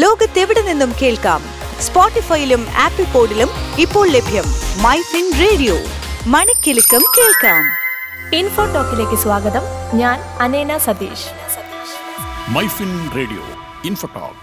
ലോകത്തെവിടെ നിന്നും കേൾക്കാം. സ്പോട്ടിഫൈയിലും ആപ്പിൾ പോഡിലും ഇപ്പോൾ ലഭ്യം. മൈഫിൻ റേഡിയോ, മണിക്കെലക്കം കേൾക്കാം. ഇൻഫോ ടോക്കിലേക്ക് സ്വാഗതം. ഞാൻ അനേന Satheesh. MyFin radio info talk.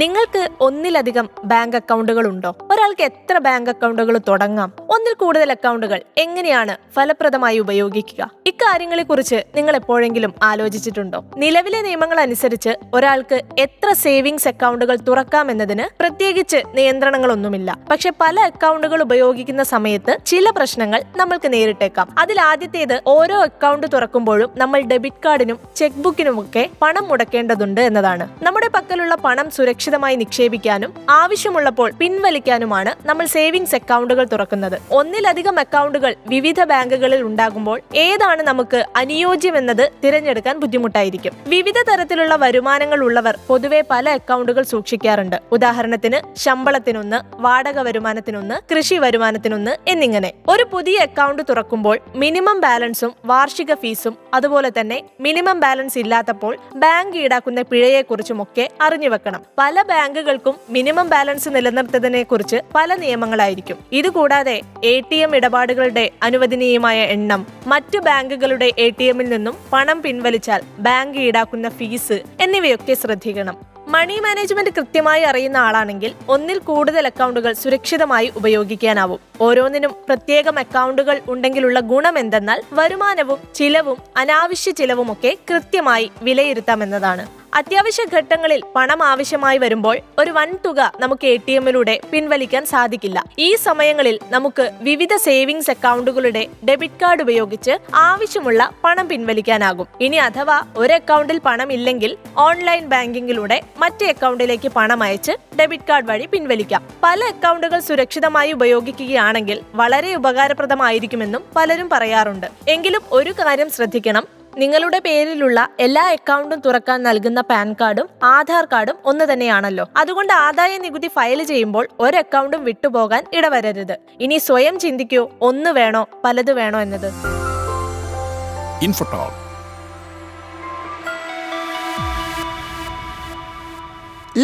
നിങ്ങൾക്ക് ഒന്നിലധികം ബാങ്ക് അക്കൗണ്ടുകൾ ഉണ്ടോ? ഒരാൾക്ക് എത്ര ബാങ്ക് അക്കൗണ്ടുകൾ തുടങ്ങാം? ഒന്നിൽ കൂടുതൽ അക്കൗണ്ടുകൾ എങ്ങനെയാണ് ഫലപ്രദമായി ഉപയോഗിക്കുക? ഇക്കാര്യങ്ങളെ കുറിച്ച് നിങ്ങൾ എപ്പോഴെങ്കിലും ആലോചിച്ചിട്ടുണ്ടോ? നിലവിലെ നിയമങ്ങൾ അനുസരിച്ച് ഒരാൾക്ക് എത്ര സേവിങ്സ് അക്കൗണ്ടുകൾ തുറക്കാമെന്നതിന് പ്രത്യേകിച്ച് നിയന്ത്രണങ്ങളൊന്നുമില്ല. പക്ഷെ പല അക്കൗണ്ടുകൾ ഉപയോഗിക്കുന്ന സമയത്ത് ചില പ്രശ്നങ്ങൾ നമ്മൾക്ക് നേരിട്ടേക്കാം. അതിൽ ആദ്യത്തേത്, ഓരോ അക്കൗണ്ട് തുറക്കുമ്പോഴും നമ്മൾ ഡെബിറ്റ് കാർഡിനും ചെക്ക് ബുക്കിനുമൊക്കെ പണം മുടക്കേണ്ടതുണ്ട് എന്നതാണ്. നമ്മുടെ പക്കലുള്ള പണം സുരക്ഷിതമായി നിക്ഷേപിക്കാനും ആവശ്യമുള്ളപ്പോൾ പിൻവലിക്കാനുമാണ് നമ്മൾ സേവിങ്സ് അക്കൗണ്ടുകൾ തുറക്കുന്നത്. ഒന്നിലധികം അക്കൗണ്ടുകൾ വിവിധ ബാങ്കുകളിൽ ഉണ്ടാകുമ്പോൾ ഏതാണ് നമുക്ക് അനുയോജ്യമെന്നത് തിരഞ്ഞെടുക്കാൻ ബുദ്ധിമുട്ടായിരിക്കും. വിവിധ തരത്തിലുള്ള വരുമാനങ്ങൾ ഉള്ളവർ പൊതുവെ പല അക്കൗണ്ടുകൾ സൂക്ഷിക്കാറുണ്ട്. ഉദാഹരണത്തിന് ശമ്പളത്തിനൊന്ന്, വാടക വരുമാനത്തിനൊന്ന്, കൃഷി വരുമാനത്തിനൊന്ന് എന്നിങ്ങനെ. ഒരു പുതിയ അക്കൗണ്ട് തുറക്കുമ്പോൾ മിനിമം ബാലൻസും വാർഷിക ഫീസും അതുപോലെ തന്നെ മിനിമം ബാലൻസ് ഇല്ലാത്തപ്പോൾ ബാങ്ക് ഈടാക്കുന്ന പിഴയെക്കുറിച്ചുമൊക്കെ അറിഞ്ഞുവെക്കണം. പല ബാങ്കുകൾക്കും മിനിമം ബാലൻസ് നിലനിർത്തുന്നതിനെ കുറിച്ച് പല നിയമങ്ങളായിരിക്കും. ഇതുകൂടാതെ ATM ഇടപാടുകളുടെ അനുവദനീയമായ എണ്ണം, മറ്റു ബാങ്കുകളുടെ ATMൽ നിന്നും പണം പിൻവലിച്ചാൽ ബാങ്ക് ഈടാക്കുന്ന ഫീസ് എന്നിവയൊക്കെ ശ്രദ്ധിക്കണം. മണി മാനേജ്മെന്റ് കൃത്യമായി അറിയുന്ന ആളാണെങ്കിൽ ഒന്നിൽ കൂടുതൽ അക്കൗണ്ടുകൾ സുരക്ഷിതമായി ഉപയോഗിക്കാനാവും. ഓരോന്നിനും പ്രത്യേകം അക്കൗണ്ടുകൾ ഉണ്ടെങ്കിലുള്ള ഗുണം എന്തെന്നാൽ വരുമാനവും ചിലവും അനാവശ്യ ചിലവുമൊക്കെ കൃത്യമായി വിലയിരുത്താമെന്നതാണ്. അത്യാവശ്യ ഘട്ടങ്ങളിൽ പണം ആവശ്യമായി വരുമ്പോൾ ഒരു വൻ തുക നമുക്ക് ATMലൂടെ പിൻവലിക്കാൻ സാധിക്കില്ല. ഈ സമയങ്ങളിൽ നമുക്ക് വിവിധ സേവിങ്സ് അക്കൗണ്ടുകളുടെ ഡെബിറ്റ് കാർഡ് ഉപയോഗിച്ച് ആവശ്യമുള്ള പണം പിൻവലിക്കാനാകും. ഇനി അഥവാ ഒരു അക്കൗണ്ടിൽ പണം ഇല്ലെങ്കിൽ ഓൺലൈൻ ബാങ്കിങ്ങിലൂടെ മറ്റേ അക്കൗണ്ടിലേക്ക് പണം അയച്ച് ഡെബിറ്റ് കാർഡ് വഴി പിൻവലിക്കാം. പല അക്കൗണ്ടുകൾ സുരക്ഷിതമായി ഉപയോഗിക്കുകയാണെങ്കിൽ വളരെ ഉപകാരപ്രദമായിരിക്കുമെന്നും പലരും പറയാറുണ്ട്. എങ്കിലും ഒരു കാര്യം ശ്രദ്ധിക്കണം, നിങ്ങളുടെ പേരിലുള്ള എല്ലാ അക്കൗണ്ടും തുറക്കാൻ നൽകുന്ന പാൻ കാർഡും ആധാർ കാർഡും ഒന്ന് തന്നെയാണല്ലോ. അതുകൊണ്ട് ആദായ നികുതി ഫയൽ ചെയ്യുമ്പോൾ ഒരു അക്കൗണ്ടും വിട്ടുപോകാൻ ഇടവരരുത്. ഇനി സ്വയം ചിന്തിക്കൂ, ഒന്ന് വേണോ പലത് വേണോ എന്നത്.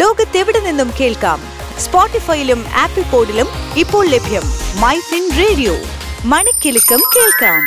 ലോകത്തെവിടെ നിന്നും കേൾക്കാം. സ്പോട്ടിഫൈയിലും ആപ്പിൾ പോഡിലും ഇപ്പോൾ ലഭ്യം. മൈഫിൻ റേഡിയോ, മണിക്കെലക്കം കേൾക്കാം.